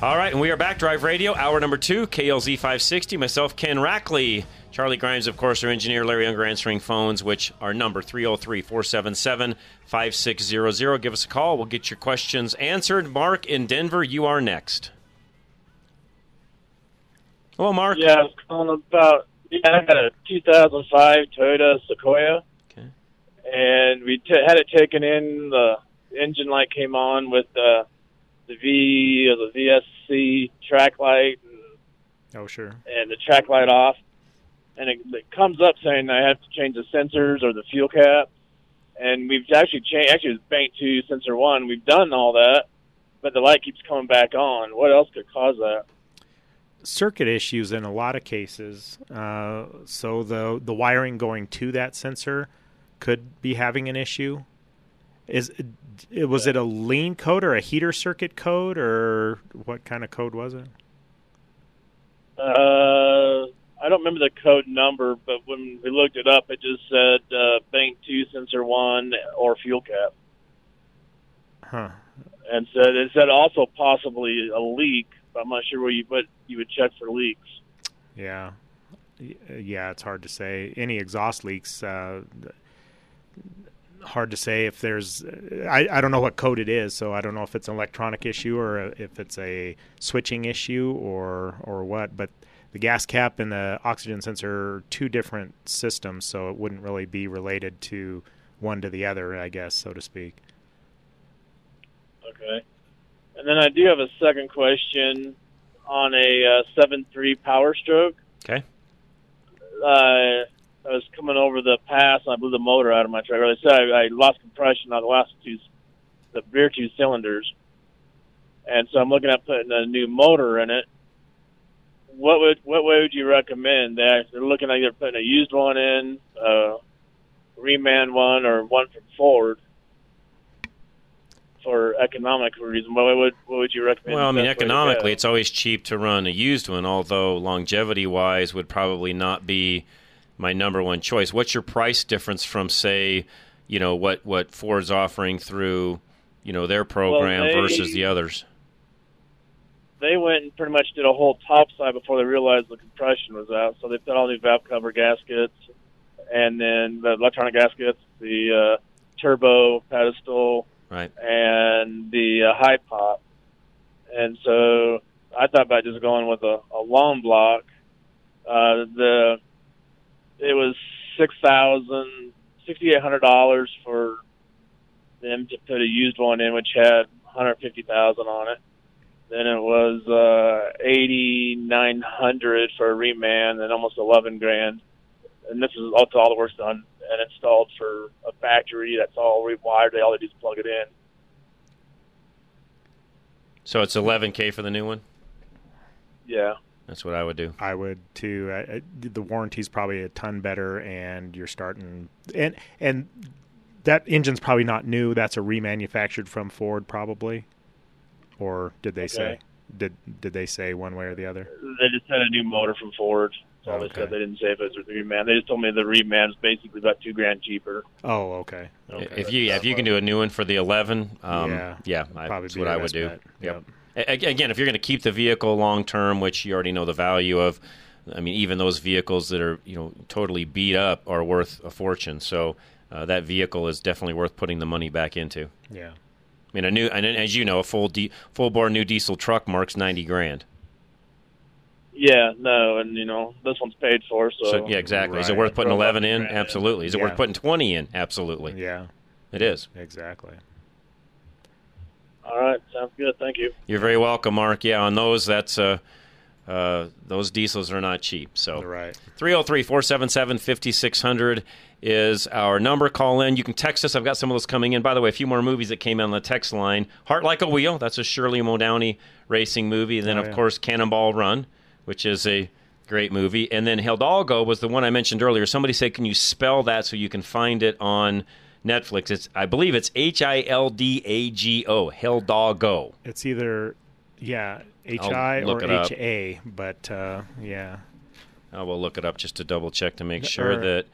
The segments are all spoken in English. All right, and we are back. Drive Radio, hour number 2, KLZ 560. Myself, Ken Rackley. Charlie Grimes, of course, our engineer. Larry Unger answering phones, which are number 303-477-5600. Give us a call. We'll get your questions answered. Mark in Denver, you are next. Hello, Mark. Yeah, I was calling about, I got a 2005 Toyota Sequoia. Okay. And we had it taken in. The engine light came on with the V or the VSC track light. And, oh, sure. And the track light off. And it comes up saying I have to change the sensors or the fuel cap. And we've actually changed, actually it was bank 2, sensor 1. We've done all that, but the light keeps coming back on. What else could cause that? Circuit issues in a lot of cases. So the wiring going to that sensor could be having an issue. Was it a lean code or a heater circuit code, or what kind of code was it? I don't remember the code number, but when we looked it up, it just said bank 2, sensor 1, or fuel cap. Huh. And so it said also possibly a leak, but I'm not sure what you would check for leaks. Yeah. Yeah, it's hard to say. Any exhaust leaks, hard to say if there's – I don't know what code it is, so I don't know if it's an electronic issue or if it's a switching issue or what, but – the gas cap and the oxygen sensor are two different systems, so it wouldn't really be related to one to the other, I guess, so to speak. Okay. And then I do have a second question on a 7.3 Power Stroke. Okay. I was coming over the pass, and I blew the motor out of my truck. So I lost compression on the last the rear two cylinders. And so I'm looking at putting a new motor in it. What way would you recommend? They're looking like they're putting a used one in, a reman one, or one from Ford for economic reason. What would you recommend? Well, I mean, economically, it's always cheap to run a used one, although longevity-wise would probably not be my number one choice. What's your price difference from, say, you know, what Ford's offering through, you know, their program versus the others? They went and pretty much did a whole topside before they realized the compression was out. So they put all the valve cover gaskets, and then the electronic gaskets, the turbo pedestal, right, and the high pop. And so I thought about just going with a long block. It was $6,800 for them to put a used one in, which had 150,000 on it. Then it was $8,900 for a reman, and almost $11,000. And this is all the work's done and installed for a factory. That's all rewired. All they do is plug it in. So it's $11,000 for the new one. Yeah, that's what I would do. I would too. The warranty's probably a ton better, and you're starting and that engine's probably not new. That's a remanufactured from Ford, probably. Or did they say? Did they say one way or the other? They just had a new motor from Ford. So they said they didn't say if it was a reman. They just told me the reman is basically about $2,000 cheaper. Oh, okay. If you can do a new one for the 11, that's what I would do. Yep. Again, if you're going to keep the vehicle long term, which you already know the value of, I mean, even those vehicles that are totally beat up are worth a fortune. So that vehicle is definitely worth putting the money back into. Yeah. I mean, and as you know, a full bore new diesel truck, Mark's $90,000. Yeah, no, and, you know, this one's paid for, so. Yeah, exactly. Right. Is it worth putting 11 in? Absolutely. Is it worth putting 20 in? Absolutely. Yeah. It is. Exactly. All right, sounds good. Thank you. You're very welcome, Mark. Yeah, on those, that's those diesels are not cheap. So, right. 303-477-5600 is our number. Call in. You can text us. I've got some of those coming in. By the way, a few more movies that came in on the text line. Heart Like a Wheel. That's a Shirley Muldowney racing movie. And then, of course, Cannonball Run, which is a great movie. And then Hidalgo was the one I mentioned earlier. Somebody said, can you spell that so you can find it on Netflix? It's, I believe it's H-I-L-D-A-G-O, Hidalgo. It's either, H-I or H-A, but, yeah. I will look it up just to double-check to make sure that.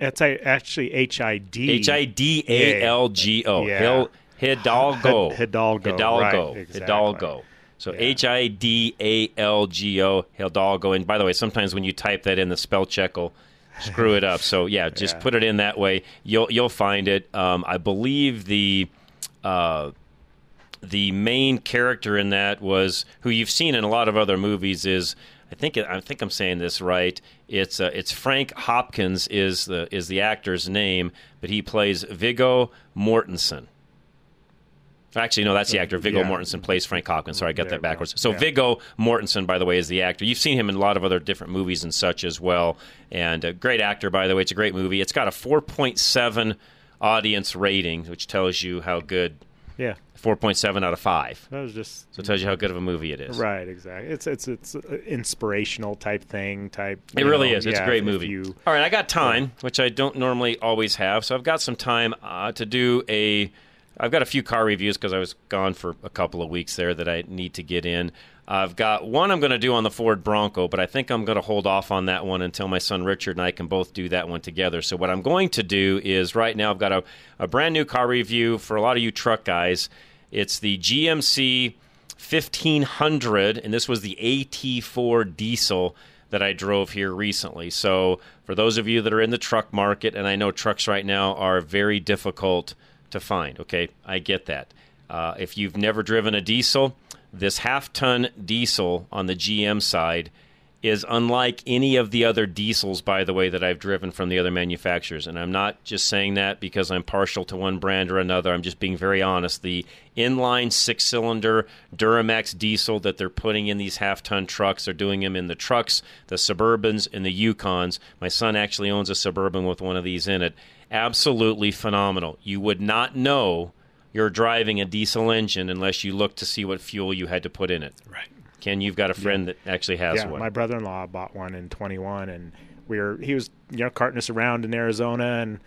It's actually H-I-D. H-I-D-A-L-G-O. Yeah. Hidalgo. Hidalgo. Right, exactly. Hidalgo. So H-I-D-A-L-G-O, Hidalgo. And by the way, sometimes when you type that in, the spell check will screw it up. So, just put it in that way. You'll find it. I believe the main character in that was, who you've seen in a lot of other movies, is, I think I'm saying this right, it's Frank Hopkins is the actor's name, but he plays Viggo Mortensen. Actually, no, that's the actor. Viggo Mortensen plays Frank Hopkins. Sorry, I got that backwards. So Viggo Mortensen, by the way, is the actor. You've seen him in a lot of other different movies and such as well. And a great actor, by the way. It's a great movie. It's got a 4.7 audience rating, which tells you how good. Yeah. 4.7 out of 5. That was just. So it tells you how good of a movie it is. Right, exactly. It's inspirational type thing. It really is. It's a great movie. All right, I got time, which I don't normally always have. So I've got some time to do a. I've got a few car reviews because I was gone for a couple of weeks there that I need to get in. I've got one I'm going to do on the Ford Bronco, but I think I'm going to hold off on that one until my son Richard and I can both do that one together. So what I'm going to do is right now I've got a brand new car review for a lot of you truck guys. It's the GMC 1500, and this was the AT4 diesel that I drove here recently. So for those of you that are in the truck market, and I know trucks right now are very difficult to find, okay? I get that. If you've never driven a diesel, this half-ton diesel on the GM side is unlike any of the other diesels, by the way, that I've driven from the other manufacturers. And I'm not just saying that because I'm partial to one brand or another. I'm just being very honest. The inline six-cylinder Duramax diesel that they're putting in these half-ton trucks, they're doing them in the trucks, the Suburbans, and the Yukons. My son actually owns a Suburban with one of these in it. Absolutely phenomenal. You would not know you're driving a diesel engine unless you look to see what fuel you had to put in it. Right. Ken, you've got a friend that actually has one. My brother-in-law bought one in 21, and he was carting us around in Arizona,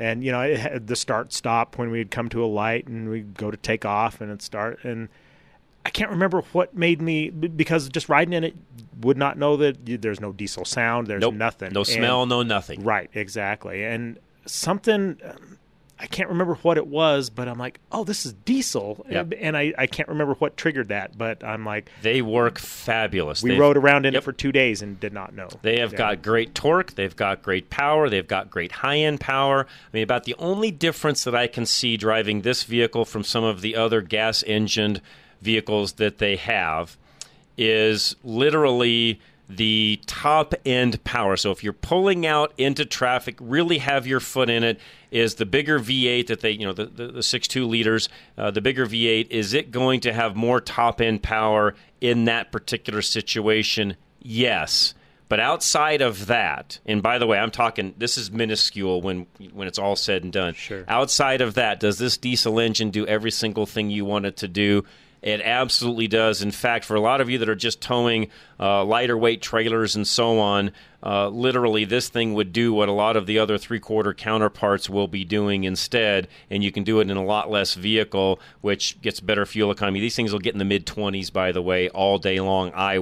and it had the start-stop when we'd come to a light, and we'd go to take off, and it'd start. And I can't remember what made me, because just riding in it, would not know that there's no diesel sound, there's nothing. No smell, no nothing. Right, exactly. And something, I can't remember what it was, but I'm like, oh, this is diesel. Yep. And I can't remember what triggered that, but I'm like. They work fabulous. We rode around in it for 2 days and did not know. They have got great torque. They've got great power. They've got great high-end power. I mean, about the only difference that I can see driving this vehicle from some of the other gas-engined vehicles that they have is literally the top end power. So if you're pulling out into traffic, really have your foot in it, is the bigger V8 that they, the 6.2 liters, the bigger V8, is it going to have more top end power in that particular situation? Yes. But outside of that, and by the way, I'm talking, this is minuscule when it's all said and done. Sure. Outside of that, does this diesel engine do every single thing you want it to do? It absolutely does. In fact, for a lot of you that are just towing lighter weight trailers and so on, literally this thing would do what a lot of the other three-quarter counterparts will be doing instead, and you can do it in a lot less vehicle, which gets better fuel economy. These things will get in the mid-20s, by the way, all day long. I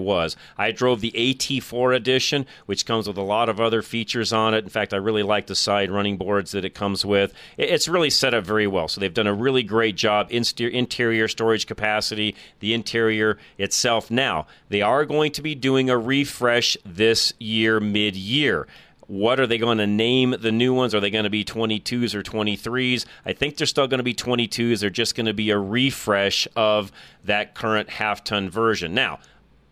drove the AT4 edition, which comes with a lot of other features on it. In fact, I really like the side running boards that it comes with. It's really set up very well, so they've done a really great job in interior storage capacity, the interior itself. Now, they are going to be doing a refresh this year, mid-year. What are they going to name the new ones? Are they going to be 22s or 23s? I think they're still going to be 22s. They're just going to be a refresh of that current half-ton version. Now,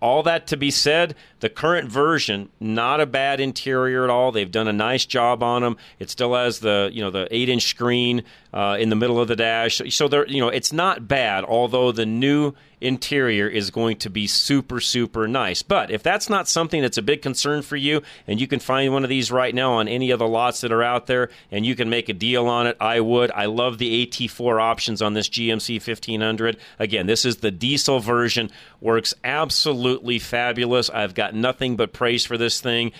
All that to be said, the current version, not a bad interior at all. They've done a nice job on them. It still has the 8-inch screen in the middle of the dash. So it's not bad, although the new interior is going to be super, super nice. But if that's not something that's a big concern for you, and you can find one of these right now on any of the lots that are out there, and you can make a deal on it, I would. I love the AT4 options on this GMC 1500. Again, this is the diesel version. Works absolutely fabulous. I've got nothing but praise for this thing,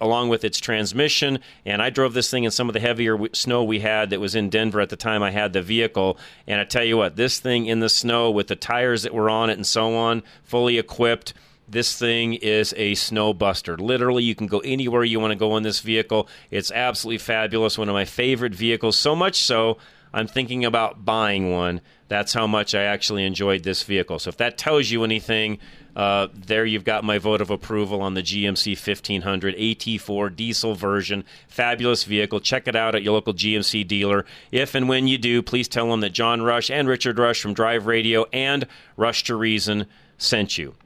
along with its transmission. And I drove this thing in some of the heavier snow we had that was in Denver at the time I had the vehicle. And I tell you what, this thing in the snow with the tires that were on it and so on, fully equipped, this thing is a snow buster. Literally, you can go anywhere you want to go in this vehicle. It's absolutely fabulous. One of my favorite vehicles, so much so I'm thinking about buying one. That's how much I actually enjoyed this vehicle. So if that tells you anything, there you've got my vote of approval on the GMC 1500 AT4 diesel version. Fabulous vehicle. Check it out at your local GMC dealer. If and when you do, please tell them that John Rush and Richard Rush from Drive Radio and Rush to Reason sent you.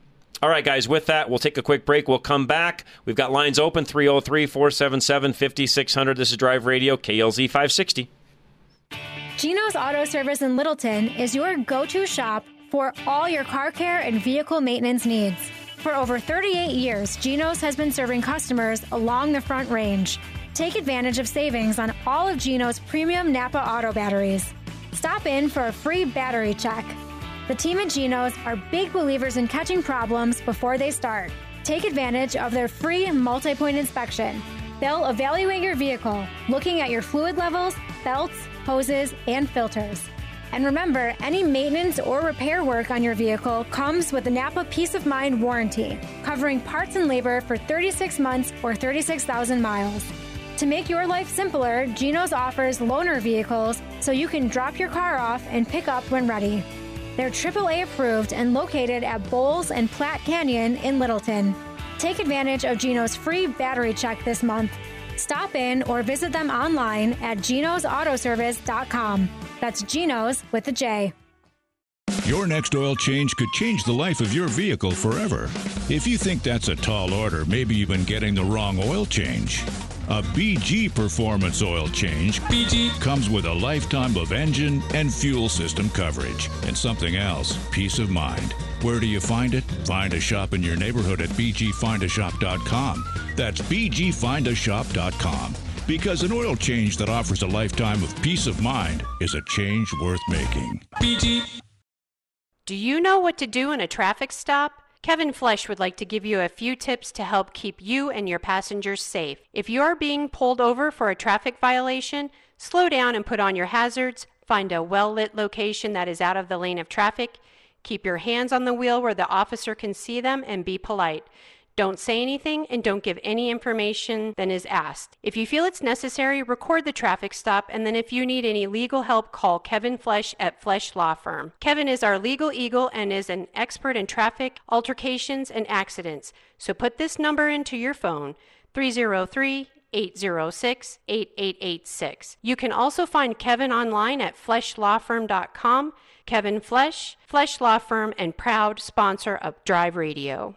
All right, guys, with that, we'll take a quick break. We'll come back. We've got lines open, 303-477-5600. This is Drive Radio, KLZ 560. Geno's Auto Service in Littleton is your go-to shop for all your car care and vehicle maintenance needs. For over 38 years, Geno's has been serving customers along the Front Range. Take advantage of savings on all of Geno's premium Napa auto batteries. Stop in for a free battery check. The team at Geno's are big believers in catching problems before they start. Take advantage of their free multi-point inspection. They'll evaluate your vehicle, looking at your fluid levels, belts, hoses, and filters. And remember, any maintenance or repair work on your vehicle comes with the Napa Peace of Mind warranty, covering parts and labor for 36 months or 36,000 miles. To make your life simpler, Geno's offers loaner vehicles so you can drop your car off and pick up when ready. They're AAA approved and located at Bowles and Platte Canyon in Littleton. Take advantage of Geno's free battery check this month. Stop in or visit them online at genosautoservice.com. That's Geno's with a J. Your next oil change could change the life of your vehicle forever. If you think that's a tall order, maybe you've been getting the wrong oil change. A BG Performance Oil Change BG comes with a lifetime of engine and fuel system coverage. And something else, peace of mind. Where do you find it? Find a shop in your neighborhood at bgfindashop.com. That's bgfindashop.com. Because an oil change that offers a lifetime of peace of mind is a change worth making. BG. Do you know what to do in a traffic stop? Kevin Flesch would like to give you a few tips to help keep you and your passengers safe. If you are being pulled over for a traffic violation, slow down and put on your hazards, find a well-lit location that is out of the lane of traffic, keep your hands on the wheel where the officer can see them, and be polite. Don't say anything and don't give any information that is asked. If you feel it's necessary, record the traffic stop, and then if you need any legal help, call Kevin Flesch at Flesch Law Firm. Kevin is our legal eagle and is an expert in traffic, altercations, and accidents. So put this number into your phone, 303-806-8886. You can also find Kevin online at FleschLawFirm.com. Kevin Flesch, Flesch Law Firm, and proud sponsor of Drive Radio.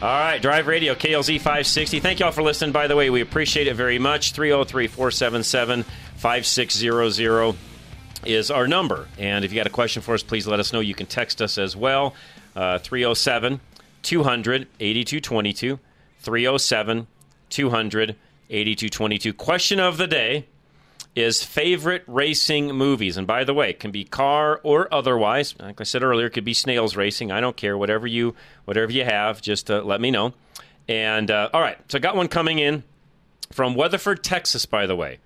All right, Drive Radio, KLZ 560. Thank you all for listening, by the way. We appreciate it very much. 303-477-5600 is our number. And if you got a question for us, please let us know. You can text us as well, 307-200-8222, 307-200-8222. Question of the day is favorite racing movies. And by the way, it can be car or otherwise. Like I said earlier, it could be snails racing. I don't care. Whatever you have, just let me know. And all right, so I got one coming in from Weatherford, Texas, by the way.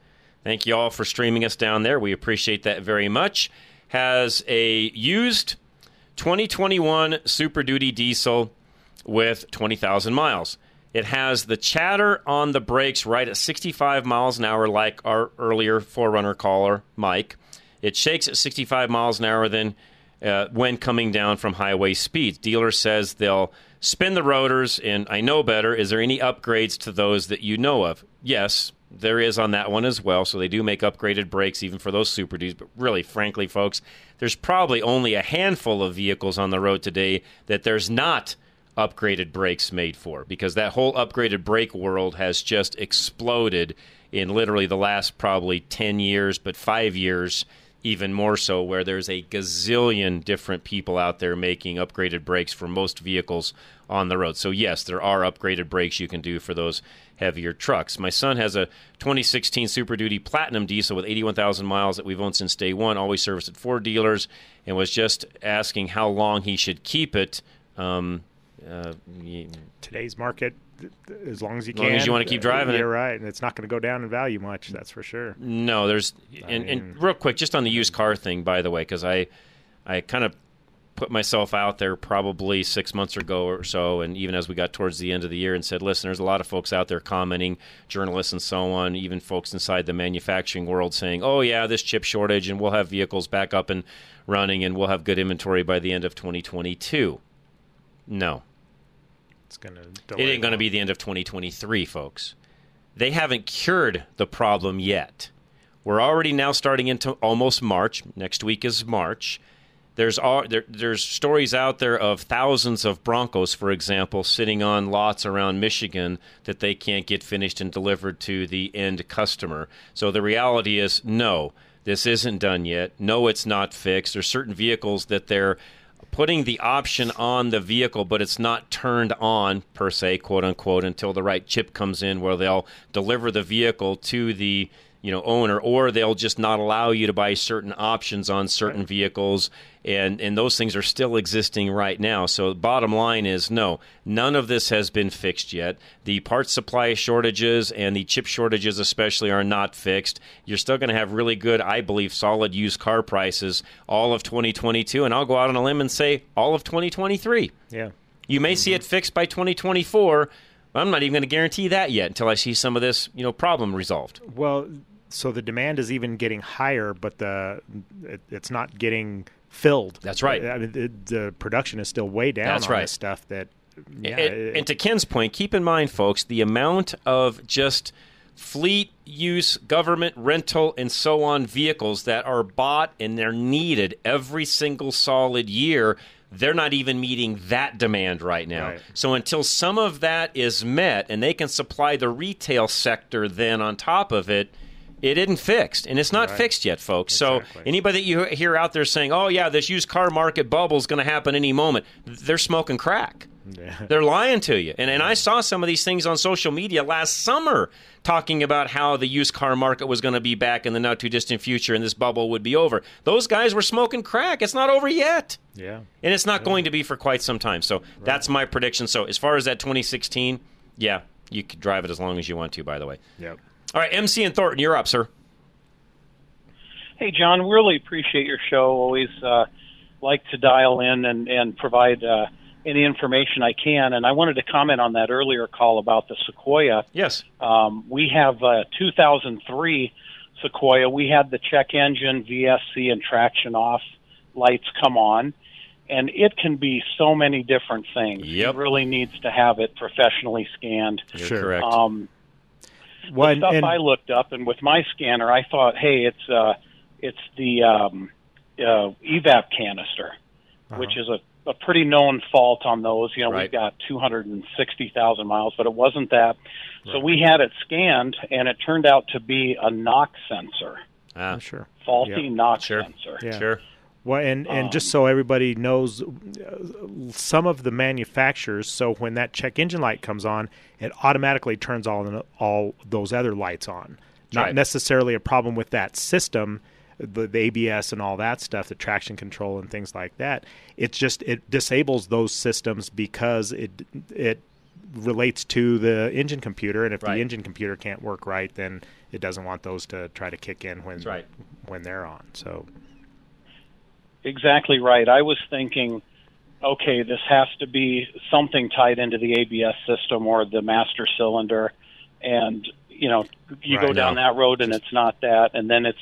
Thank you all for streaming us down there. We appreciate that very much. Has a used 2021 Super Duty diesel with 20,000 miles. It has the chatter on the brakes right at 65 miles an hour, like our earlier 4Runner caller, Mike. It shakes at 65 miles an hour then when coming down from highway speed. Dealer says they'll spin the rotors, and I know better. Is there any upgrades to those that you know of? Yes, there is on that one as well, so they do make upgraded brakes even for those Super Duties. But really, frankly, folks, there's probably only a handful of vehicles on the road today that there's not upgraded brakes made for, because that whole upgraded brake world has just exploded in literally the last probably 10 years, but 5 years even more so, where there's a gazillion different people out there making upgraded brakes for most vehicles on the road. So yes, there are upgraded brakes you can do for those heavier trucks. My son has a 2016 Super Duty Platinum diesel with 81,000 miles that we've owned since day one, always serviced at Ford dealers, and was just asking how long he should keep it. Today's market, as long as you can. As long as you want to keep driving you're it. Right, and it's not going to go down in value much, that's for sure. No, there's – and real quick, just on the used car thing, by the way, because I kind of put myself out there probably 6 months ago or so, and even as we got towards the end of the year and said, listen, there's a lot of folks out there commenting, journalists and so on, even folks inside the manufacturing world saying, oh, yeah, this chip shortage, and we'll have vehicles back up and running, and we'll have good inventory by the end of 2022. No. It ain't going to be the end of 2023, folks. They haven't cured the problem yet. We're already now starting into almost March. Next week is March. There's stories out there of thousands of Broncos, for example, sitting on lots around Michigan that they can't get finished and delivered to the end customer. So the reality is, no, this isn't done yet. No, it's not fixed. There's certain vehicles that they're putting the option on the vehicle, but it's not turned on, per se, quote-unquote, until the right chip comes in where they'll deliver the vehicle to the owner, or they'll just not allow you to buy certain options on certain vehicles, and those things are still existing right now. So the bottom line is, no, none of this has been fixed yet. The parts supply shortages and the chip shortages especially are not fixed. You're still going to have really good, I believe, solid used car prices all of 2022, and I'll go out on a limb and say all of 2023. Yeah, you may see it fixed by 2024. I'm not even going to guarantee that yet until I see some of this, problem resolved. Well, so the demand is even getting higher, but it's not getting filled. That's right. I mean, the production is still way down. That's on right. This stuff that. Yeah, and to Ken's point, keep in mind, folks, the amount of just fleet use, government rental, and so on vehicles that are bought and they're needed every single solid year. They're not even meeting that demand right now. Right. So until some of that is met and they can supply the retail sector then on top of it, it isn't fixed. And it's not fixed yet, folks. Exactly. So anybody that you hear out there saying, oh, yeah, this used car market bubble is going to happen any moment, they're smoking crack. Yeah. They're lying to you. And I saw some of these things on social media last summer talking about how the used car market was going to be back in the not-too-distant future and this bubble would be over. Those guys were smoking crack. It's not over yet. Yeah. And it's not going to be for quite some time. So that's my prediction. So as far as that 2016, yeah, you could drive it as long as you want to, by the way. Yep. All right, MC and Thornton, you're up, sir. Hey, John, really appreciate your show. Always like to dial in and provide any information I can, and I wanted to comment on that earlier call about the Sequoia. Yes. We have a 2003 Sequoia. We had the check engine, VSC, and traction off, lights come on, and it can be so many different things. Yep. It really needs to have it professionally scanned. You're correct. The stuff I looked up, and with my scanner, I thought, hey, it's the EVAP canister, which is a pretty known fault on those. We've got 260,000 miles, but it wasn't that. Right. So we had it scanned, and it turned out to be a knock sensor. Ah, sure. Faulty knock sensor. Yeah. Sure. Well, and just so everybody knows, some of the manufacturers, so when that check engine light comes on, it automatically turns all those other lights on. Not necessarily a problem with that system, the ABS and all that stuff, the traction control and things like that. It's just it disables those systems because it relates to the engine computer, and if the engine computer can't work right, then it doesn't want those to try to kick in when when they're on. So exactly right. I was thinking, okay, this has to be something tied into the ABS system or the master cylinder, and you know, you go down that road and it's not that, and then it's,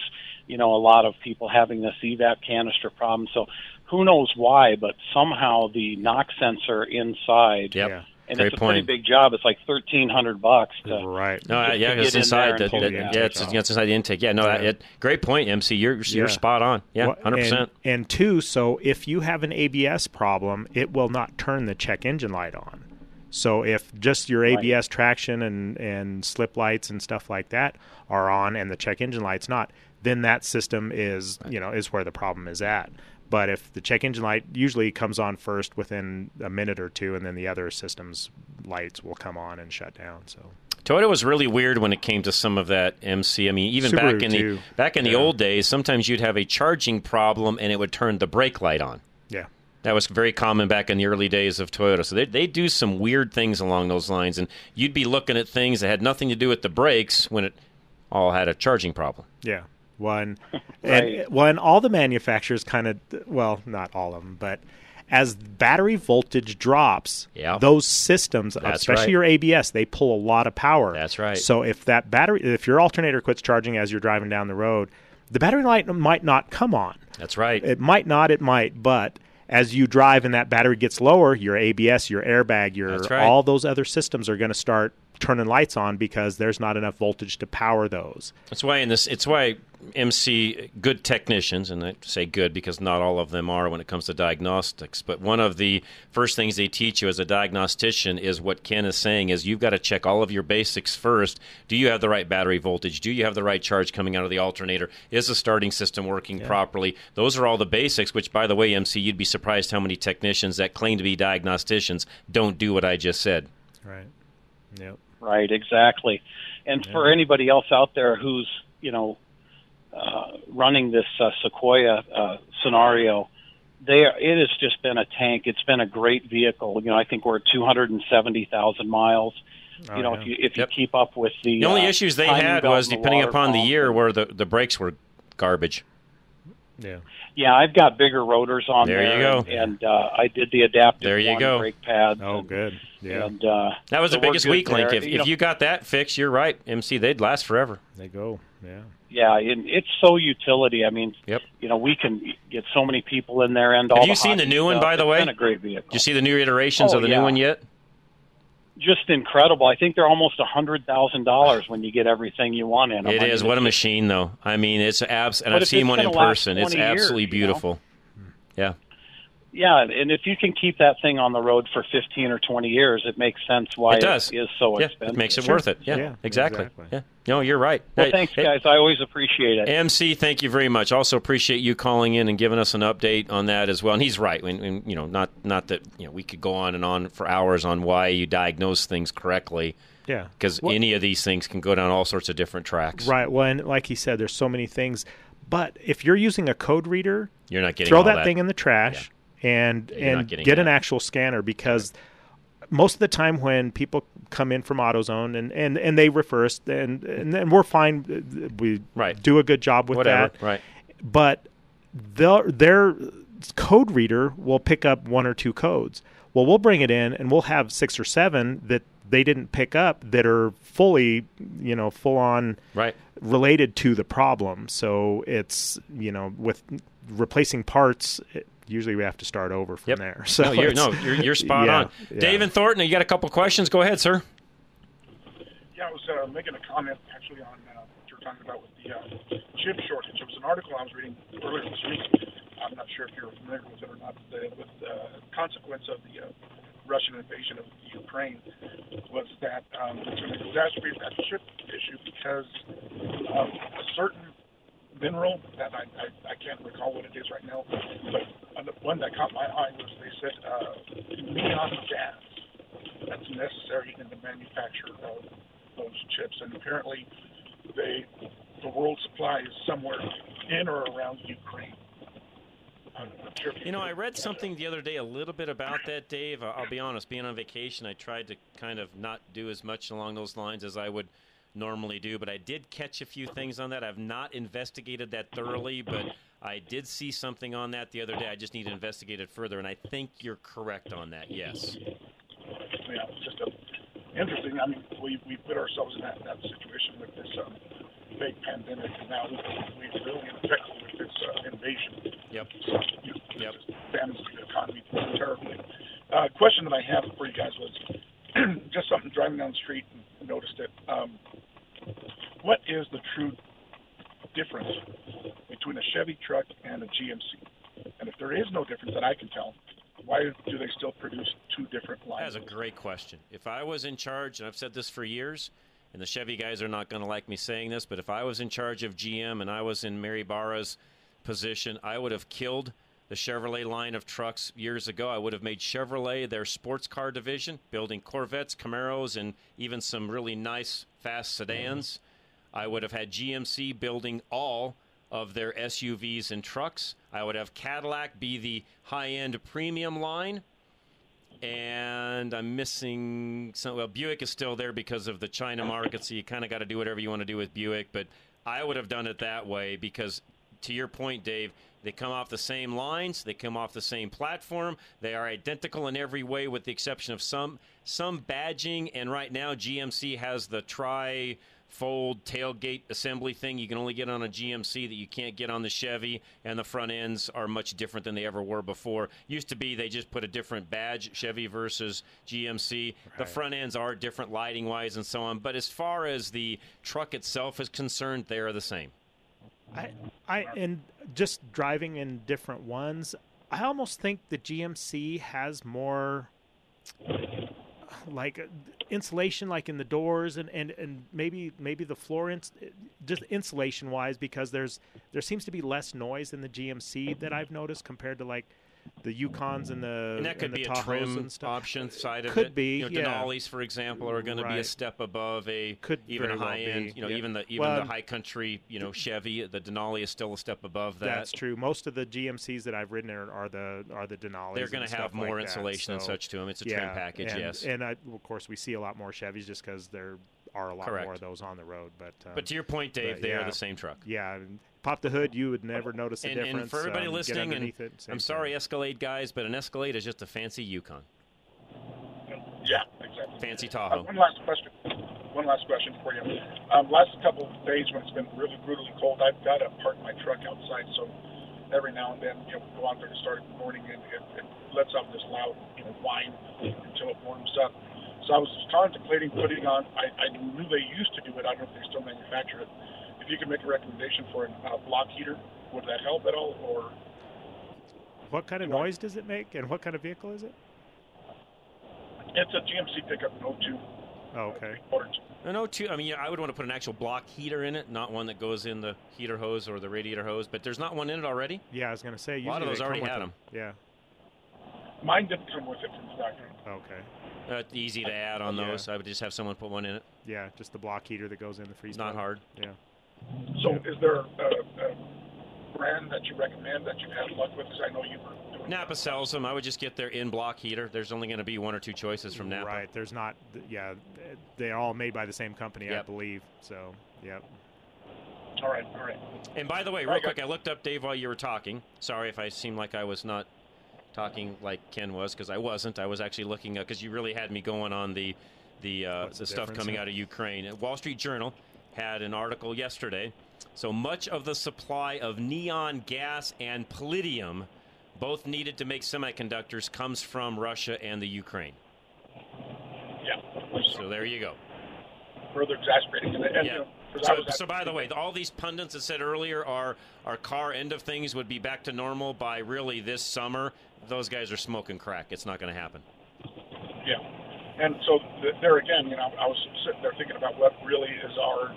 you know, a lot of people having this EVAP canister problem. So who knows why, but somehow the knock sensor inside, and Great it's a point. Pretty big job. It's like $1,300 to get inside the, it's inside the intake. Great point, MC. You're spot on. Yeah, well, 100%. And two, so if you have an ABS problem, it will not turn the check engine light on. So if just your ABS traction and slip lights and stuff like that are on and the check engine light's not, then that system is, you know, is where the problem is at. But if the check engine light usually comes on first within a minute or two, and then the other system's lights will come on and shut down. So Toyota was really weird when it came to some of that, MC. I mean, even Subaru back in the old days, sometimes you'd have a charging problem and it would turn the brake light on. Yeah. That was very common back in the early days of Toyota. So they do some weird things along those lines, and you'd be looking at things that had nothing to do with the brakes when it all had a charging problem. Yeah. And all the manufacturers kind of, well, not all of them, but as battery voltage drops, those systems, especially your ABS, they pull a lot of power. That's right. So if that battery, if your alternator quits charging as you're driving down the road, the battery light might not come on. That's right. It might not, it might, but as you drive and that battery gets lower, your ABS, your airbag, all those other systems are going to start turning lights on because there's not enough voltage to power those. That's why MC, good technicians, and I say good because not all of them are when it comes to diagnostics, but one of the first things they teach you as a diagnostician is what Ken is saying is you've got to check all of your basics first. Do you have the right battery voltage? Do you have the right charge coming out of the alternator? Is the starting system working properly? Those are all the basics, which, by the way, MC, you'd be surprised how many technicians that claim to be diagnosticians don't do what I just said. Right. Yep. Right, exactly. And for anybody else out there who's, you know, running this Sequoia scenario, it has just been a tank. It's been a great vehicle. You know, I think we're at 270,000 miles. You know, if you keep up with the only issues they had was depending upon the year where the brakes were garbage. Yeah, I've got bigger rotors on there. You go. And I did the adaptive brake pads. Oh, good. Yeah. And, that was the biggest weak link. If you got that fixed, you're right, MC, they'd last forever. They go, Yeah, and it's so utility. I mean, you know, we can get so many people in there and all. Have you seen the new one, by the way? It's been a great vehicle. Did you see the new iterations of the new one yet? Just incredible. I think they're almost $100,000 when you get everything you want in them. It is. What a machine, though. I mean, it's and I've seen one in person. It's absolutely beautiful. You know? Yeah, and if you can keep that thing on the road for 15 or 20 years, it makes sense why it is so expensive. It makes it worth it. Yeah, exactly. Yeah. No, you're right. Well, thanks, guys. I always appreciate it. MC, thank you very much. Also appreciate you calling in and giving us an update on that as well. And he's right. And, you know, not that you know we could go on and on for hours on why you diagnose things correctly. Yeah. Because any of these things can go down all sorts of different tracks. Right. Well, and like he said, there's so many things. But if you're using a code reader, you're not getting all that. Throw that thing in the trash. Yeah. And get an actual scanner because most of the time when people come in from AutoZone and they refer us, and we're fine. We do a good job with that. Right. But their code reader will pick up one or two codes. Well, we'll bring it in, and we'll have 6 or 7 that they didn't pick up that are fully, you know, full-on related to the problem. So it's, you know, with replacing parts – usually we have to start over from there. So you're spot on. Yeah. Dave and Thornton, you got a couple questions. Go ahead, sir. Yeah, I was making a comment actually on what you were talking about with the chip shortage. It was an article I was reading earlier this week. I'm not sure if you're familiar with it or not. With the consequence of the Russian invasion of Ukraine was that it's going to exacerbate that chip issue because of a certain mineral that I can't recall what it is right now, but the one that caught my eye was they said neon gas that's necessary in the manufacture of those chips, and apparently the world supply is somewhere in or around Ukraine. You know, I read something the other day a little bit about that, Dave. I'll be honest, being on vacation, I tried to kind of not do as much along those lines as I would normally do, but I did catch a few things on that. I've not investigated that thoroughly, but I did see something on that the other day. I just need to investigate it further, and I think you're correct on that, yes. Yeah, it's just interesting. I mean, we put ourselves in that situation with this big pandemic, and now we're really infected with this invasion. Yep. So, you know, yep. It just damaged the economy terribly. Question that I have for you guys was just something driving down the street and noticed it. What is the true difference between a Chevy truck and a GMC? And if there is no difference that I can tell, why do they still produce two different lines? That's a great question. If I was in charge, and I've said this for years, and the Chevy guys are not going to like me saying this, but if I was in charge of GM and I was in Mary Barra's position, I would have killed the Chevrolet line of trucks years ago. I would have made Chevrolet their sports car division, building Corvettes, Camaros, and even some really nice, fast sedans. I would have had GMC building all of their SUVs and trucks. I would have Cadillac be the high-end premium line. And I'm missing some. Well, Buick is still there because of the China market, so you kind of got to do whatever you want to do with Buick. But I would have done it that way because, to your point, Dave, they come off the same lines. They come off the same platform. They are identical in every way with the exception of some badging. And right now GMC has the tri-fold tailgate assembly thing you can only get on a GMC that you can't get on the Chevy. And the front ends are much different than they ever were before. Used to be they just put a different badge, Chevy versus GMC. Right. The front ends are different lighting-wise and so on. But as far as the truck itself is concerned, they are the same. I and just driving in different ones, I almost think the GMC has more like insulation, like in the doors and maybe the floor, just insulation wise, because there seems to be less noise in the GMC that I've noticed compared to like the Yukons and the and that could and the be Tahoes a trim option side of could it. Could be, you know, yeah. Denali's, for example, are going right. to be a step above a could even a high well end. You know, yeah. even the high country, you know, Chevy. The Denali is still a step above that. That's true. Most of the GMCs that I've ridden are the Denalis. They're going to have more like insulation and such to them. It's a trim package, and, yes. And of course, we see a lot more Chevys just because there are a lot Correct. More of those on the road. But to your point, Dave, they are the same truck. Yeah. Pop the hood, you would never notice the difference. And for everybody listening, and I'm sorry, Escalade guys, but an Escalade is just a fancy Yukon. Yeah, exactly. Fancy Tahoe. One last question for you. Last couple of days when it's been really brutally cold, I've got to park my truck outside. So every now and then, you know, we go out there to start in the morning, and it lets out this loud, you know, whine until it warms up. So I was contemplating putting on. I knew they used to do it. I don't know if they still manufacture it. You can make a recommendation for a block heater. Would that help at all? Or what kind of noise does it make, and what kind of vehicle is it? It's a GMC pickup, an 02. Oh, okay. An 02. I mean, yeah, I would want to put an actual block heater in it, not one that goes in the heater hose or the radiator hose. But there's not one in it already. Yeah, I was going to say a lot of those already had them. Yeah. Mine didn't come with it from the factory. Okay. Easy to add on those. Yeah. I would just have someone put one in it. Yeah, just the block heater that goes in the freezer. Not hard. Yeah. So is there a brand that you recommend that you've had luck with? Because I know you were doing Napa sells them. I would just get their in-block heater. There's only going to be one or two choices from Napa. Right. There's not – yeah, they're all made by the same company, yep. I believe. So, yep. All right. And by the way, real quick, I looked up, Dave, while you were talking. Sorry if I seemed like I was not talking like Ken was, because I wasn't. I was actually looking up because you really had me going on the stuff coming out of Ukraine. At Wall Street Journal – had an article yesterday. So much of the supply of neon gas and palladium, both needed to make semiconductors, comes from Russia and the Ukraine. Yeah. So there you go. Further exasperating. Yeah. So by the way, all these pundits that said earlier our car end of things would be back to normal by really this summer. Those guys are smoking crack. It's not going to happen. Yeah. And so there again, you know, I was sitting there thinking about what really is our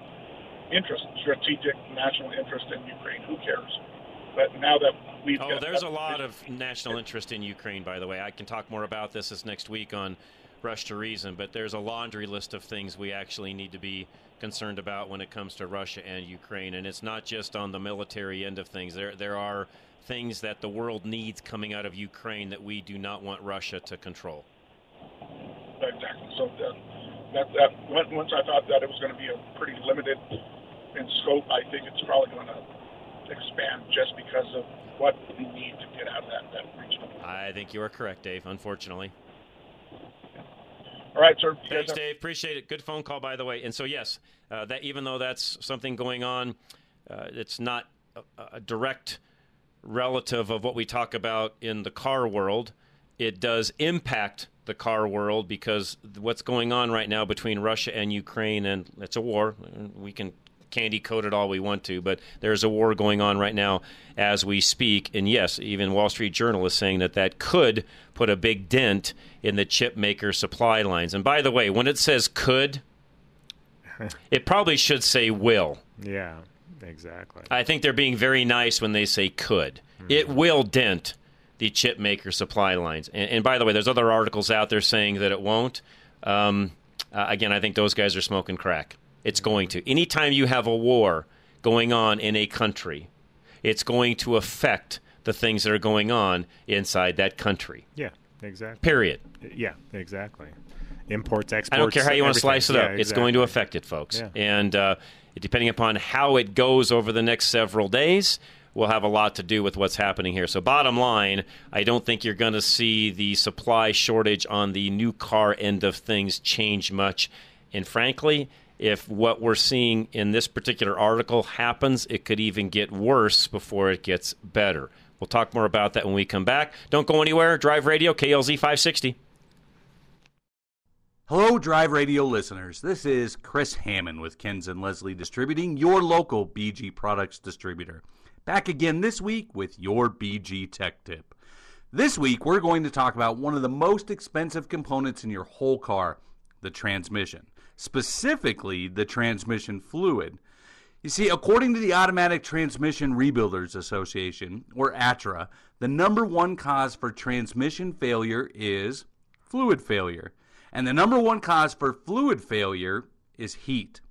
interest, strategic national interest in Ukraine. Who cares? But now that we've got... there's a lot of national interest in Ukraine, by the way. I can talk more about this next week on Rush to Reason, but there's a laundry list of things we actually need to be concerned about when it comes to Russia and Ukraine. And it's not just on the military end of things. There are things that the world needs coming out of Ukraine that we do not want Russia to control. Exactly. So Once I thought that it was going to be a pretty limited in scope, I think it's probably going to expand just because of what we need to get out of that regional. I think you are correct, Dave, unfortunately. All right, sir. Thanks, Dave. Appreciate it. Good phone call, by the way. And so, yes, that even though that's something going on, it's not a direct relative of what we talk about in the car world. It does impact the car world because what's going on right now between Russia and Ukraine, and it's a war. We can candy coat it all we want to, but there's a war going on right now as we speak. And yes, even Wall Street Journal is saying that could put a big dent in the chip maker supply lines. And by the way, when it says could, it probably should say will. Yeah, exactly. I think they're being very nice when they say could. Mm-hmm. It will dent the chip maker supply lines. And by the way, there's other articles out there saying that it won't. Again, I think those guys are smoking crack. It's going to. Anytime you have a war going on in a country, it's going to affect the things that are going on inside that country. Yeah, exactly. Period. Yeah, exactly. Imports, exports. I don't care how you want to slice it up. Exactly. It's going to affect it, folks. Yeah. And depending upon how it goes over the next several days, will have a lot to do with what's happening here. So bottom line, I don't think you're going to see the supply shortage on the new car end of things change much. And frankly, if what we're seeing in this particular article happens, it could even get worse before it gets better. We'll talk more about that when we come back. Don't go anywhere. Drive Radio, KLZ 560. Hello, Drive Radio listeners. This is Chris Hammond with Kens and Leslie Distributing, your local BG products distributor. Back again this week with your BG Tech Tip. This week, we're going to talk about one of the most expensive components in your whole car, the transmission. Specifically, the transmission fluid. You see, according to the Automatic Transmission Rebuilders Association, or ATRA, the number one cause for transmission failure is fluid failure. And the number one cause for fluid failure is heat.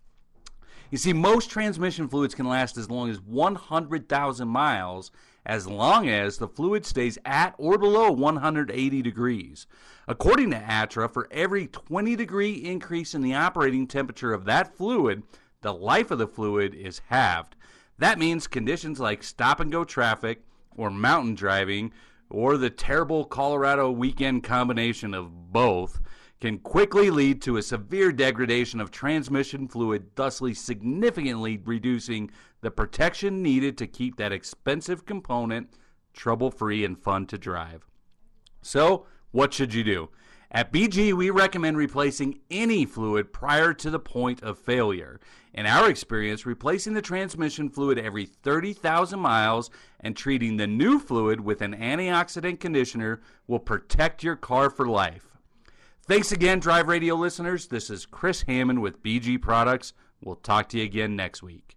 You see, most transmission fluids can last as long as 100,000 miles as long as the fluid stays at or below 180 degrees. According to ATRA, for every 20-degree increase in the operating temperature of that fluid, the life of the fluid is halved. That means conditions like stop-and-go traffic or mountain driving or the terrible Colorado weekend combination of both can quickly lead to a severe degradation of transmission fluid, thusly significantly reducing the protection needed to keep that expensive component trouble-free and fun to drive. So, what should you do? At BG, we recommend replacing any fluid prior to the point of failure. In our experience, replacing the transmission fluid every 30,000 miles and treating the new fluid with an antioxidant conditioner will protect your car for life. Thanks again, Drive Radio listeners. This is Chris Hammond with BG Products. We'll talk to you again next week.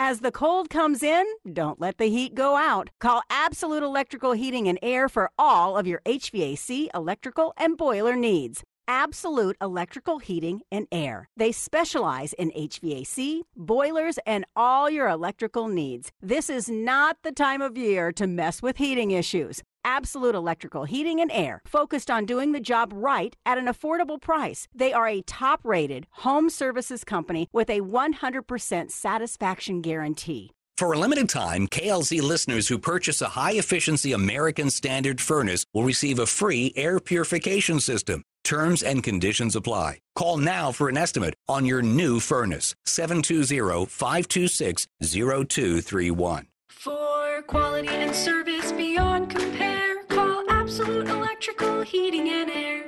As the cold comes in, don't let the heat go out. Call Absolute Electrical Heating and Air for all of your HVAC, electrical, and boiler needs. Absolute Electrical Heating and Air. They specialize in HVAC, boilers, and all your electrical needs. This is not the time of year to mess with heating issues. Absolute Electrical Heating and Air, focused on doing the job right at an affordable price. They are a top-rated home services company with a 100% satisfaction guarantee. For a limited time, KLZ listeners who purchase a high-efficiency American Standard furnace will receive a free air purification system. Terms and conditions apply. Call now for an estimate on your new furnace. 720-526-0231. For quality and service beyond compare, call Absolute Electrical Heating and Air.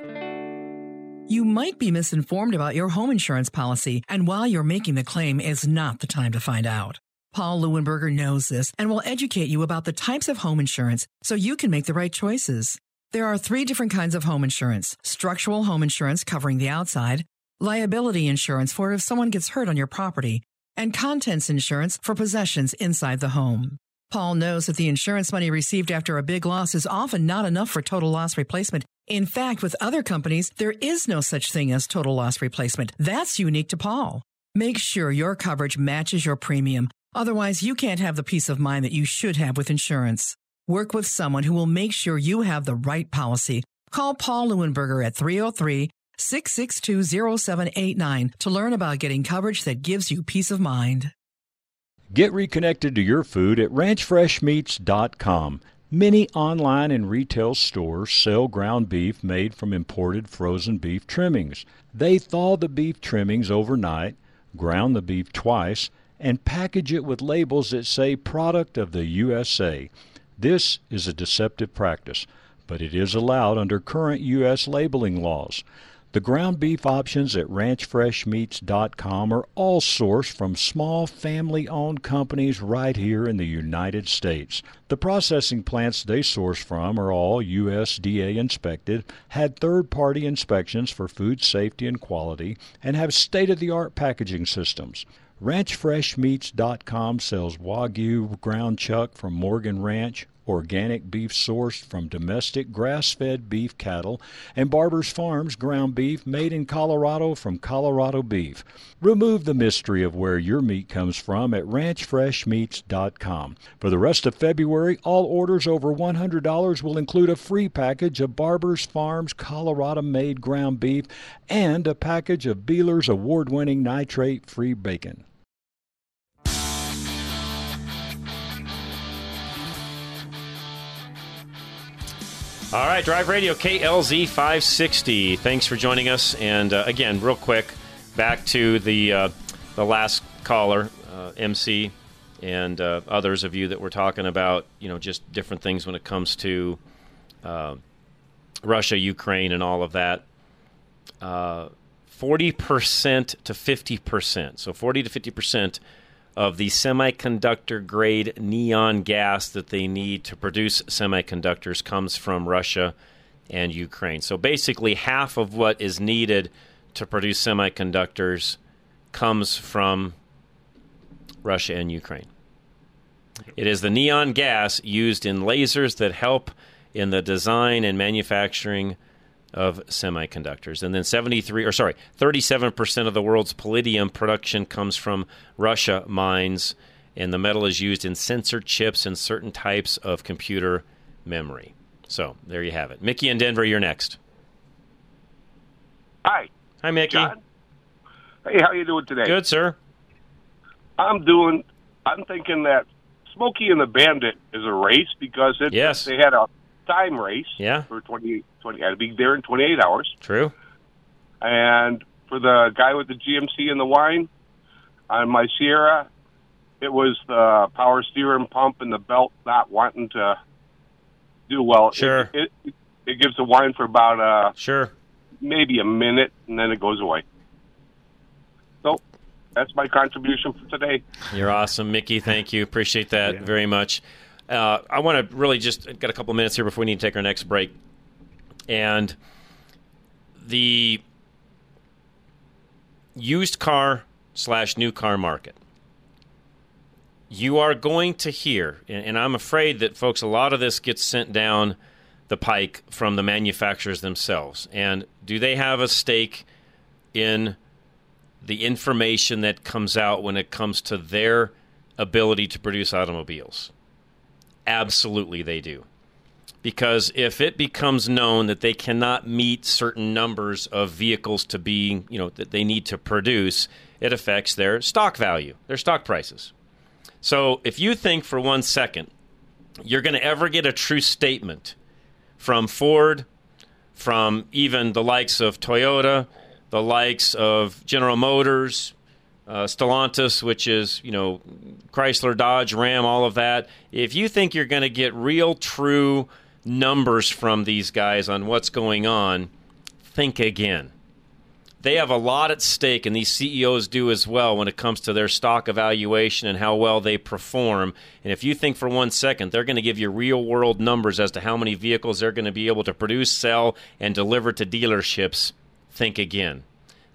You might be misinformed about your home insurance policy, and while you're making the claim is not the time to find out. Paul Leuenberger knows this and will educate you about the types of home insurance so you can make the right choices. There are 3 different kinds of home insurance: structural home insurance covering the outside, liability insurance for if someone gets hurt on your property, and contents insurance for possessions inside the home. Paul knows that the insurance money received after a big loss is often not enough for total loss replacement. In fact, with other companies, there is no such thing as total loss replacement. That's unique to Paul. Make sure your coverage matches your premium. Otherwise, you can't have the peace of mind that you should have with insurance. Work with someone who will make sure you have the right policy. Call Paul Leuenberger at 303-662-0789 to learn about getting coverage that gives you peace of mind. Get reconnected to your food at RanchFreshMeats.com. Many online and retail stores sell ground beef made from imported frozen beef trimmings. They thaw the beef trimmings overnight, ground the beef twice, and package it with labels that say product of the USA. This is a deceptive practice, but it is allowed under current U.S. labeling laws. The ground beef options at RanchFreshMeats.com are all sourced from small family-owned companies right here in the United States. The processing plants they source from are all USDA inspected, had third-party inspections for food safety and quality, and have state-of-the-art packaging systems. RanchFreshMeats.com sells Wagyu ground chuck from Morgan Ranch, organic beef sourced from domestic grass-fed beef cattle, and Barber's Farms ground beef made in Colorado from Colorado beef. Remove the mystery of where your meat comes from at RanchFreshMeats.com. For the rest of February, all orders over $100 will include a free package of Barber's Farms Colorado-made ground beef and a package of Beeler's award-winning nitrate-free bacon. All right, Drive Radio, KLZ 560. Thanks for joining us. And again, real quick, back to the last caller, MC, and others of you that were talking about, you know, just different things when it comes to Russia, Ukraine, and all of that. 40% to 50%. So 40 to 50% of the semiconductor-grade neon gas that they need to produce semiconductors comes from Russia and Ukraine. So basically half of what is needed to produce semiconductors comes from Russia and Ukraine. It is the neon gas used in lasers that help in the design and manufacturing of semiconductors. And then 37% of the world's palladium production comes from Russia mines, and the metal is used in sensor chips and certain types of computer memory. So there you have it. Mickey in Denver, you're next. Hi. Hi, Mickey. John. Hey, how you doing today? Good, sir. I'm thinking that Smokey and the Bandit is a race because they had a time race for 20. I'd be there in 28 hours. True. And for the guy with the GMC and the wine, on my Sierra, it was the power steering pump and the belt not wanting to do well. Sure. It gives the wine for about maybe a minute, and then it goes away. So that's my contribution for today. You're awesome, Mickey. Thank you. Appreciate that very much. I want to really just got a couple minutes here before we need to take our next break. And the used car / new car market, you are going to hear, and I'm afraid that, folks, a lot of this gets sent down the pike from the manufacturers themselves. And do they have a stake in the information that comes out when it comes to their ability to produce automobiles? Absolutely they do. Because if it becomes known that they cannot meet certain numbers of vehicles to be, you know, that they need to produce, it affects their stock value, their stock prices. So if you think for one second you're going to ever get a true statement from Ford from even the likes of Toyota, the likes of General Motors, Stellantis, which is, you know, Chrysler, Dodge, Ram, all of that. If you think you're going to get real, true numbers from these guys on what's going on, think again. They have a lot at stake, and these CEOs do as well when it comes to their stock evaluation and how well they perform. And if you think for one second they're going to give you real-world numbers as to how many vehicles they're going to be able to produce, sell, and deliver to dealerships, think again.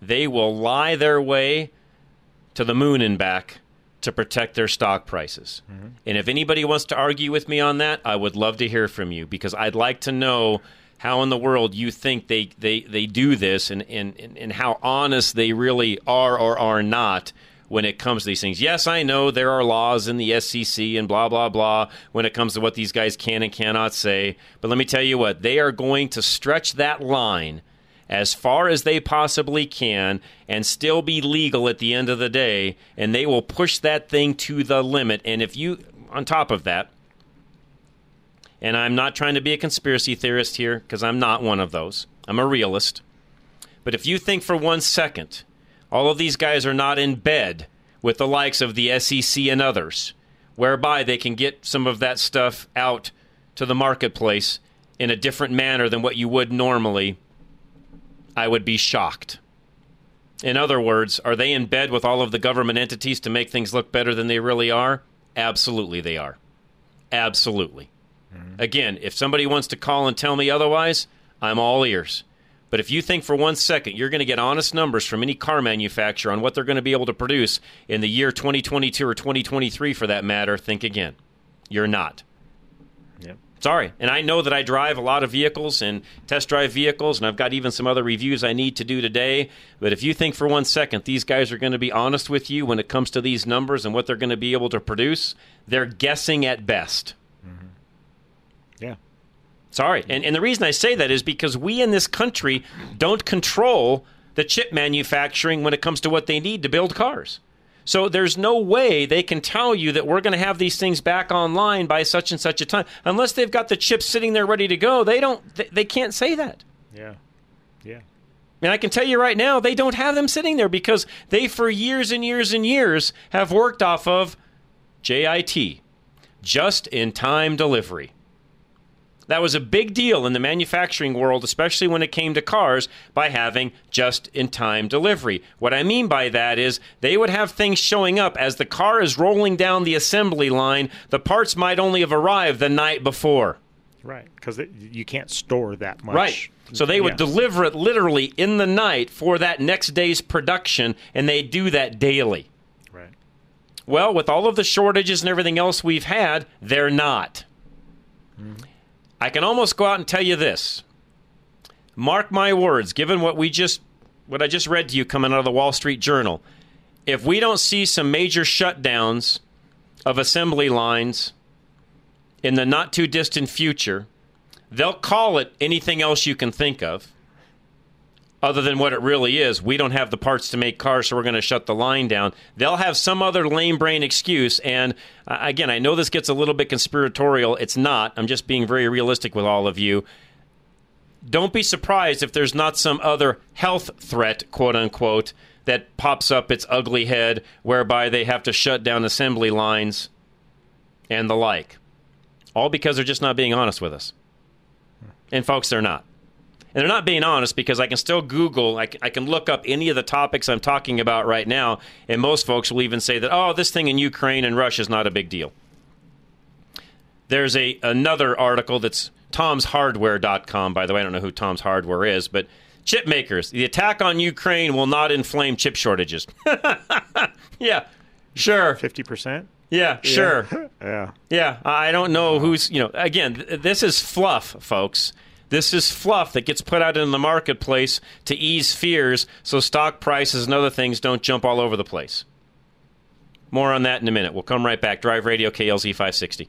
They will lie their way to the moon and back to protect their stock prices. Mm-hmm. And if anybody wants to argue with me on that, I would love to hear from you, because I'd like to know how in the world you think they do this, and how honest they really are or are not when it comes to these things. Yes, I know there are laws in the SEC and blah, blah, blah when it comes to what these guys can and cannot say. But let me tell you what, they are going to stretch that line as far as they possibly can and still be legal at the end of the day, and they will push that thing to the limit. And if you, on top of that, and I'm not trying to be a conspiracy theorist here, because I'm not one of those. I'm a realist. But if you think for one second all of these guys are not in bed with the likes of the SEC and others, whereby they can get some of that stuff out to the marketplace in a different manner than what you would normally, I would be shocked. In other words, are they in bed with all of the government entities to make things look better than they really are? Absolutely they are. Absolutely. Again, if somebody wants to call and tell me otherwise, I'm all ears. But if you think for one second you're going to get honest numbers from any car manufacturer on what they're going to be able to produce in the year 2022 or 2023, for that matter, think again. You're not. Yep. Sorry. And I know that I drive a lot of vehicles and test drive vehicles, and I've got even some other reviews I need to do today. But if you think for one second these guys are going to be honest with you when it comes to these numbers and what they're going to be able to produce, they're guessing at best. Yeah. Sorry. And the reason I say that is because we in this country don't control the chip manufacturing when it comes to what they need to build cars. So there's no way they can tell you that we're going to have these things back online by such and such a time. Unless they've got the chips sitting there ready to go, they can't say that. Yeah. Yeah. And I can tell you right now, they don't have them sitting there, because they, for years and years and years, have worked off of JIT, just-in-time delivery. That was a big deal in the manufacturing world, especially when it came to cars, by having just-in-time delivery. What I mean by that is they would have things showing up as the car is rolling down the assembly line. The parts might only have arrived the night before. Right, because you can't store that much. Right. So they would deliver it literally in the night for that next day's production, and they do that daily. Right. Well, with all of the shortages and everything else we've had, they're not. Mm-hmm. I can almost go out and tell you this. Mark my words, given what I just read to you coming out of the Wall Street Journal, if we don't see some major shutdowns of assembly lines in the not-too-distant future, they'll call it anything else you can think of other than what it really is. We don't have the parts to make cars, so we're going to shut the line down. They'll have some other lame brain excuse. And again, I know this gets a little bit conspiratorial. It's not. I'm just being very realistic with all of you. Don't be surprised if there's not some other health threat, quote unquote, that pops up its ugly head, whereby they have to shut down assembly lines and the like. All because they're just not being honest with us. And folks, they're not. And they're not being honest, because I can still Google, I can look up any of the topics I'm talking about right now, and most folks will even say that, oh, this thing in Ukraine and Russia is not a big deal. There's another article that's tomshardware.com, by the way. I don't know who Tom's Hardware is, but chip makers, the attack on Ukraine will not inflame chip shortages. Yeah, sure. 50%? Yeah, sure. Yeah. Yeah, I don't know who's, again, this is fluff, folks. This is fluff that gets put out in the marketplace to ease fears so stock prices and other things don't jump all over the place. More on that in a minute. We'll come right back. Drive Radio, KLZ 560.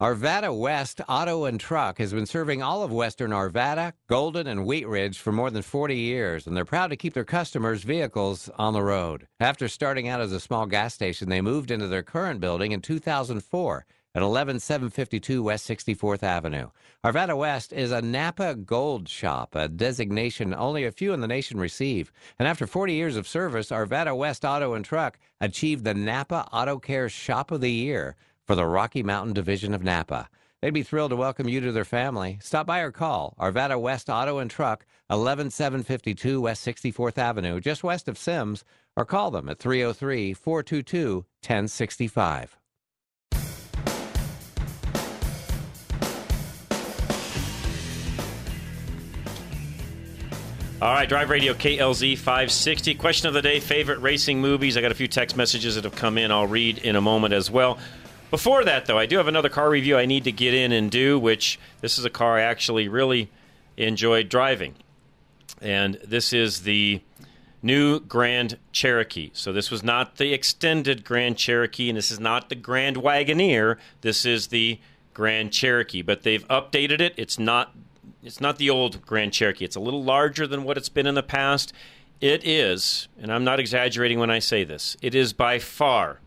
Arvada West Auto and Truck has been serving all of western Arvada, Golden, and Wheat Ridge for more than 40 years, and they're proud to keep their customers' vehicles on the road. After starting out as a small gas station, they moved into their current building in 2004 at 11752 West 64th Avenue. Arvada West is a Napa Gold shop, a designation only a few in the nation receive. And after 40 years of service, Arvada West Auto and Truck achieved the Napa Auto Care Shop of the Year for the Rocky Mountain Division of Napa. They'd be thrilled to welcome you to their family. Stop by or call Arvada West Auto and Truck, 11752 West 64th Avenue, just west of Sims, or call them at 303-422-1065. All right, Drive Radio KLZ 560. Question of the day, favorite racing movies. I got a few text messages that have come in. I'll read in a moment as well. Before that, though, I do have another car review I need to get in and do, which this is a car I actually really enjoyed driving. And this is the new Grand Cherokee. So this was not the extended Grand Cherokee, and this is not the Grand Wagoneer. This is the Grand Cherokee. But they've updated it. It's not the old Grand Cherokee. It's a little larger than what it's been in the past. It is, and I'm not exaggerating when I say this, it is by far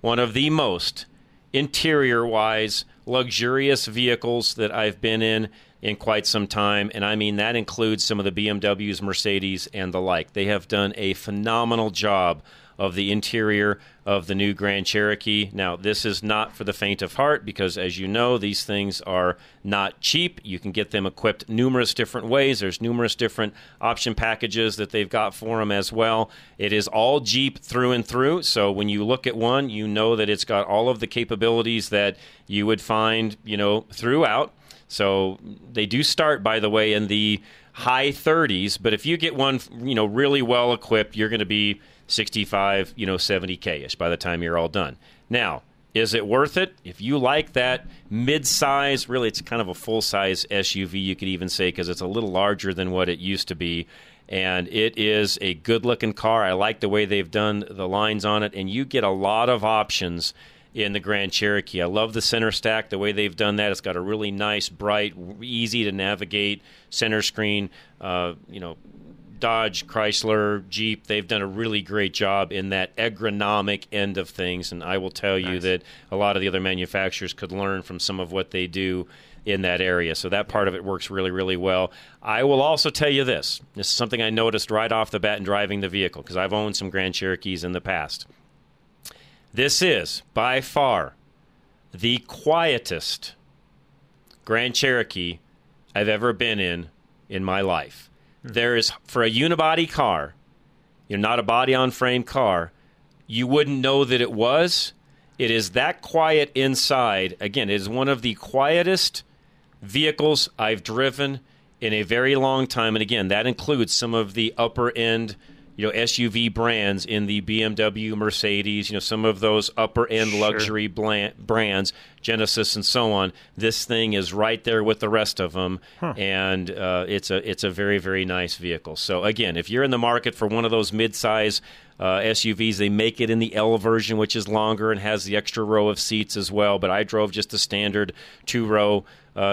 one of the most interior-wise, luxurious vehicles that I've been in quite some time. And I mean, that includes some of the BMWs, Mercedes, and the like. They have done a phenomenal job of the interior of the new Grand Cherokee. Now, this is not for the faint of heart because, as you know, these things are not cheap. You can get them equipped numerous different ways. There's numerous different option packages that they've got for them as well. It is all Jeep through and through, so when you look at one, you know that it's got all of the capabilities that you would find, you know, throughout. So they do start, by the way, in the high 30s, but if you get one, you know, really well equipped, you're going to be 65, you know, 70K-ish by the time you're all done. Now, is it worth it? If you like that mid-size, really it's kind of a full-size SUV, you could even say, because it's a little larger than what it used to be, and it is a good-looking car. I like the way they've done the lines on it, and you get a lot of options in the Grand Cherokee. I love the center stack, the way they've done that. It's got a really nice, bright, easy-to-navigate center screen, you know, Dodge, Chrysler, Jeep, they've done a really great job in that agronomic end of things, and I will tell you that a lot of the other manufacturers could learn from some of what they do in that area. So that part of it works really, really well. I will also tell you this. This is something I noticed right off the bat in driving the vehicle because I've owned some Grand Cherokees in the past. This is, by far, the quietest Grand Cherokee I've ever been in my life. Mm-hmm. There is, for a unibody car, you're not a body-on-frame car, you wouldn't know that it was. It is that quiet inside. Again, it is one of the quietest vehicles I've driven in a very long time. And again, that includes some of the upper-end, you know, SUV brands in the BMW, Mercedes, you know, some of those upper-end luxury brands, Genesis and so on. This thing is right there with the rest of them, and it's a very, very nice vehicle. So, again, if you're in the market for one of those midsize SUVs, they make it in the L version, which is longer and has the extra row of seats as well. But I drove just the standard two-row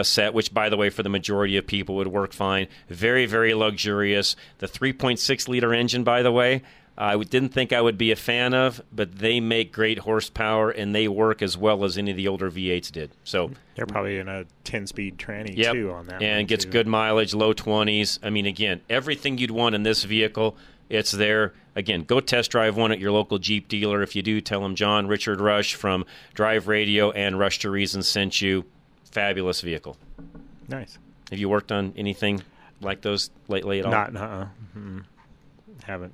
set, which, by the way, for the majority of people would work fine. Very, very luxurious. The 3.6-liter engine, by the way, I didn't think I would be a fan of, but they make great horsepower, and they work as well as any of the older V8s did. So they're probably in a 10-speed tranny, too, on that. And gets good mileage, low 20s. I mean, again, everything you'd want in this vehicle, it's there. Again, go test drive one at your local Jeep dealer. If you do, tell them John Richard Rush from Drive Radio and Rush to Reason sent you. Fabulous vehicle. Nice. Have you worked on anything like those lately at all? Haven't.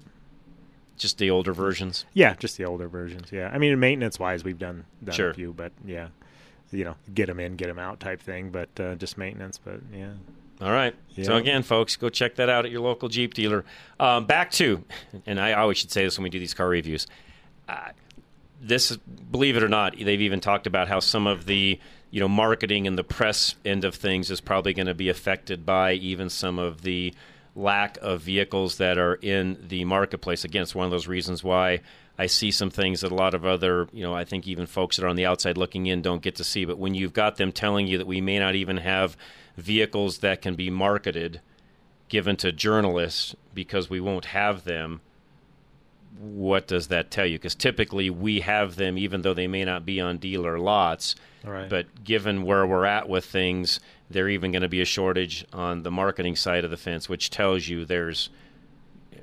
Just the older versions? Yeah, just the older versions, yeah. I mean, maintenance-wise, we've done a few, but, yeah. You know, get them in, get them out type thing, but just maintenance, but, yeah. All right. Yeah. So, again, folks, go check that out at your local Jeep dealer. Back to, and I always should say this when we do these car reviews, this, believe it or not, they've even talked about how some of the marketing and the press end of things is probably going to be affected by even some of the lack of vehicles that are in the marketplace. Again, it's one of those reasons why I see some things that a lot of other, I think even folks that are on the outside looking in don't get to see. But when you've got them telling you that we may not even have vehicles that can be marketed, given to journalists because we won't have them, what does that tell you? Because typically we have them, even though they may not be on dealer lots. Right. But given where we're at with things, there even going to be a shortage on the marketing side of the fence, which tells you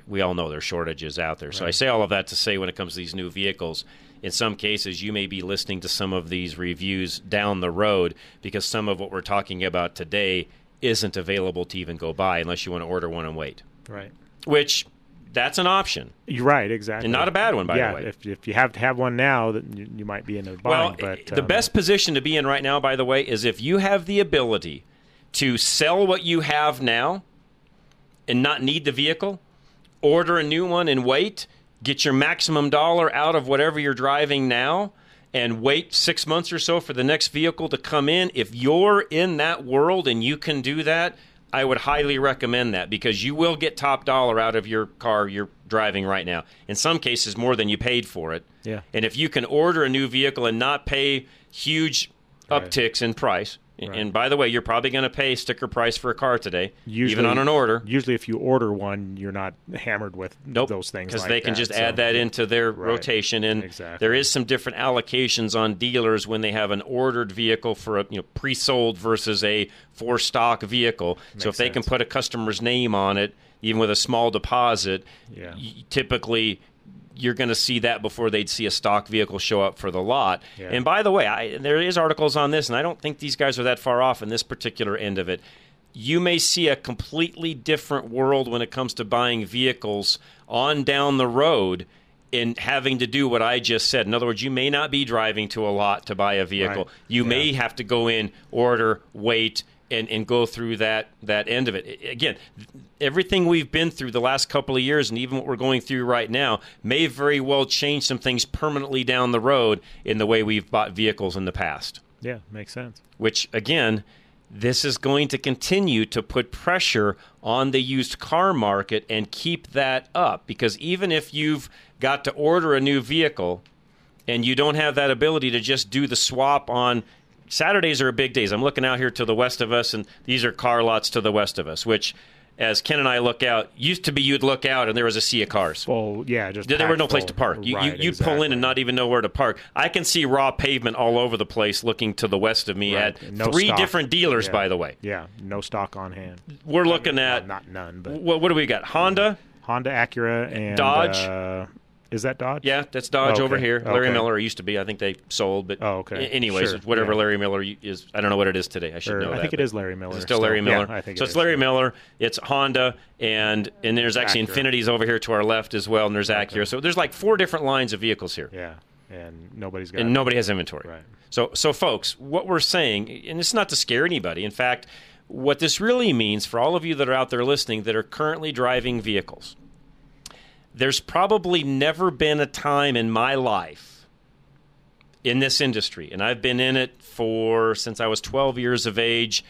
we all know there's shortages out there. Right. So I say all of that to say when it comes to these new vehicles, in some cases you may be listening to some of these reviews down the road because some of what we're talking about today isn't available to even go buy unless you want to order one and wait. Right. Which... that's an option. You're right, exactly. And not a bad one, by the way. Yeah, if you have to have one now, then you might be in a bind. Well, but, the best position to be in right now, by the way, is if you have the ability to sell what you have now and not need the vehicle, order a new one and wait, get your maximum dollar out of whatever you're driving now, and wait 6 months or so for the next vehicle to come in. If you're in that world and you can do that, I would highly recommend that because you will get top dollar out of your car you're driving right now. In some cases, more than you paid for it. Yeah. And if you can order a new vehicle and not pay huge upticks in price, and by the way, you're probably going to pay sticker price for a car today, usually, even on an order. Usually if you order one, you're not hammered with those things. Because they can just add that into their rotation. And there is some different allocations on dealers when they have an ordered vehicle for a pre-sold versus a for-stock vehicle. Makes so if they can put a customer's name on it, even with a small deposit, typically you're going to see that before they'd see a stock vehicle show up for the lot. Yeah. And by the way, there is articles on this, and I don't think these guys are that far off in this particular end of it. You may see a completely different world when it comes to buying vehicles on down the road and having to do what I just said. In other words, you may not be driving to a lot to buy a vehicle. Right. You may have to go in, order, wait, and go through that end of it. Again, everything we've been through the last couple of years and even what we're going through right now may very well change some things permanently down the road in the way we've bought vehicles in the past. Yeah, makes sense. Which, again, this is going to continue to put pressure on the used car market and keep that up because even if you've got to order a new vehicle and you don't have that ability to just do the swap on Saturdays are big days. I'm looking out here to the west of us, and these are car lots to the west of us, which, as Ken and I look out, used to be you'd look out and there was a sea of cars. Well, yeah. There were no place to park. You'd pull in and not even know where to park. I can see raw pavement all over the place looking to the west of me at three different dealers, by the way. Yeah, no stock on hand. We're looking at... Not none, but... What do we got? Honda? Honda, Acura, and... Dodge? Is that Dodge? Yeah, that's Dodge over here. Larry Miller used to be. I think they sold, but anyways, whatever Larry Miller is, I don't know what it is today. I should know that. I think it is Larry Miller. It's still Larry Miller. Yeah, I think so. It's Larry Miller. It's Honda, and there's actually Acura. Infinity's over here to our left as well, and there's Acura. So there's like four different lines of vehicles here. Yeah, and nobody's got. And nobody has inventory. Right. So folks, what we're saying, and it's not to scare anybody. In fact, what this really means for all of you that are out there listening that are currently driving vehicles. There's probably never been a time in my life in this industry, and I've been in it since I was 12 years of age,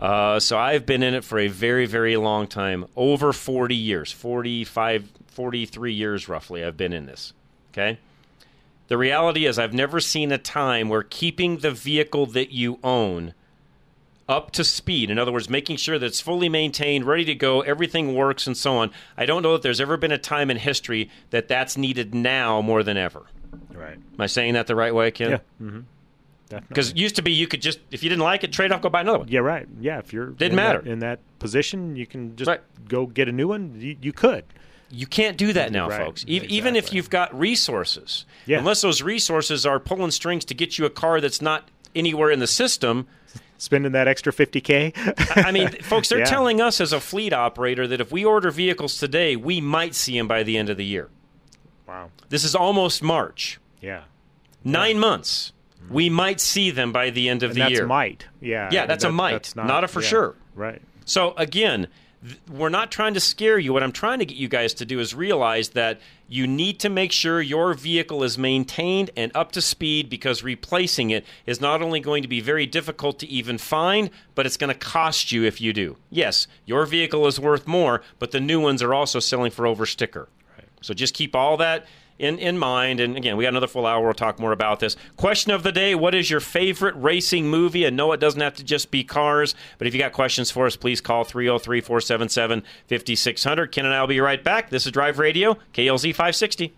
so I've been in it for a very, very long time, over 40 years, 45, 43 years roughly I've been in this, okay? The reality is I've never seen a time where keeping the vehicle that you own up to speed. In other words, making sure that it's fully maintained, ready to go, everything works, and so on. I don't know that there's ever been a time in history that that's needed now more than ever. Right. Am I saying that the right way, Ken? Yeah. Mm-hmm. Definitely. Because it used to be you could just, if you didn't like it, trade off, go buy another one. Yeah, right. Yeah, if you're in that position, you can just go get a new one. You could. You can't do that now, folks. Even if you've got resources. Yeah. Unless those resources are pulling strings to get you a car that's not anywhere in the system. Spending that extra $50,000. I mean, folks, they're telling us as a fleet operator that if we order vehicles today, we might see them by the end of the year. Wow. This is almo March. Yeah. 9 months. Mm-hmm. We might see them by the end of the year. That's might. Yeah. Yeah, that's a might. That's not a for sure. Right. So, again, we're not trying to scare you. What I'm trying to get you guys to do is realize that you need to make sure your vehicle is maintained and up to speed, because replacing it is not only going to be very difficult to even find, but it's going to cost you if you do. Yes, your vehicle is worth more, but the new ones are also selling for over sticker. Right. So just keep all that in mind. And again, we got another full hour. We'll talk more about this. Question of the day, what is your favorite racing movie? And no, it doesn't have to just be cars, but if you got questions for us, please call 303-477-5600. Ken and I will be right back. This is Drive Radio, KLZ 560.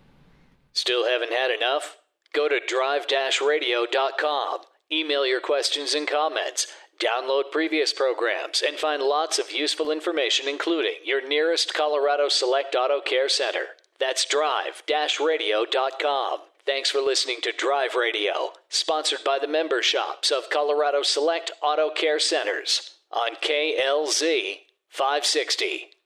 Still haven't had enough? Go to drive-radio.com. Email your questions and comments. Download previous programs and find lots of useful information, including your nearest Colorado Select Auto Care Center. That's drive-radio.com. Thanks for listening to Drive Radio, sponsored by the member shops of Colorado Select Auto Care Centers on KLZ 560.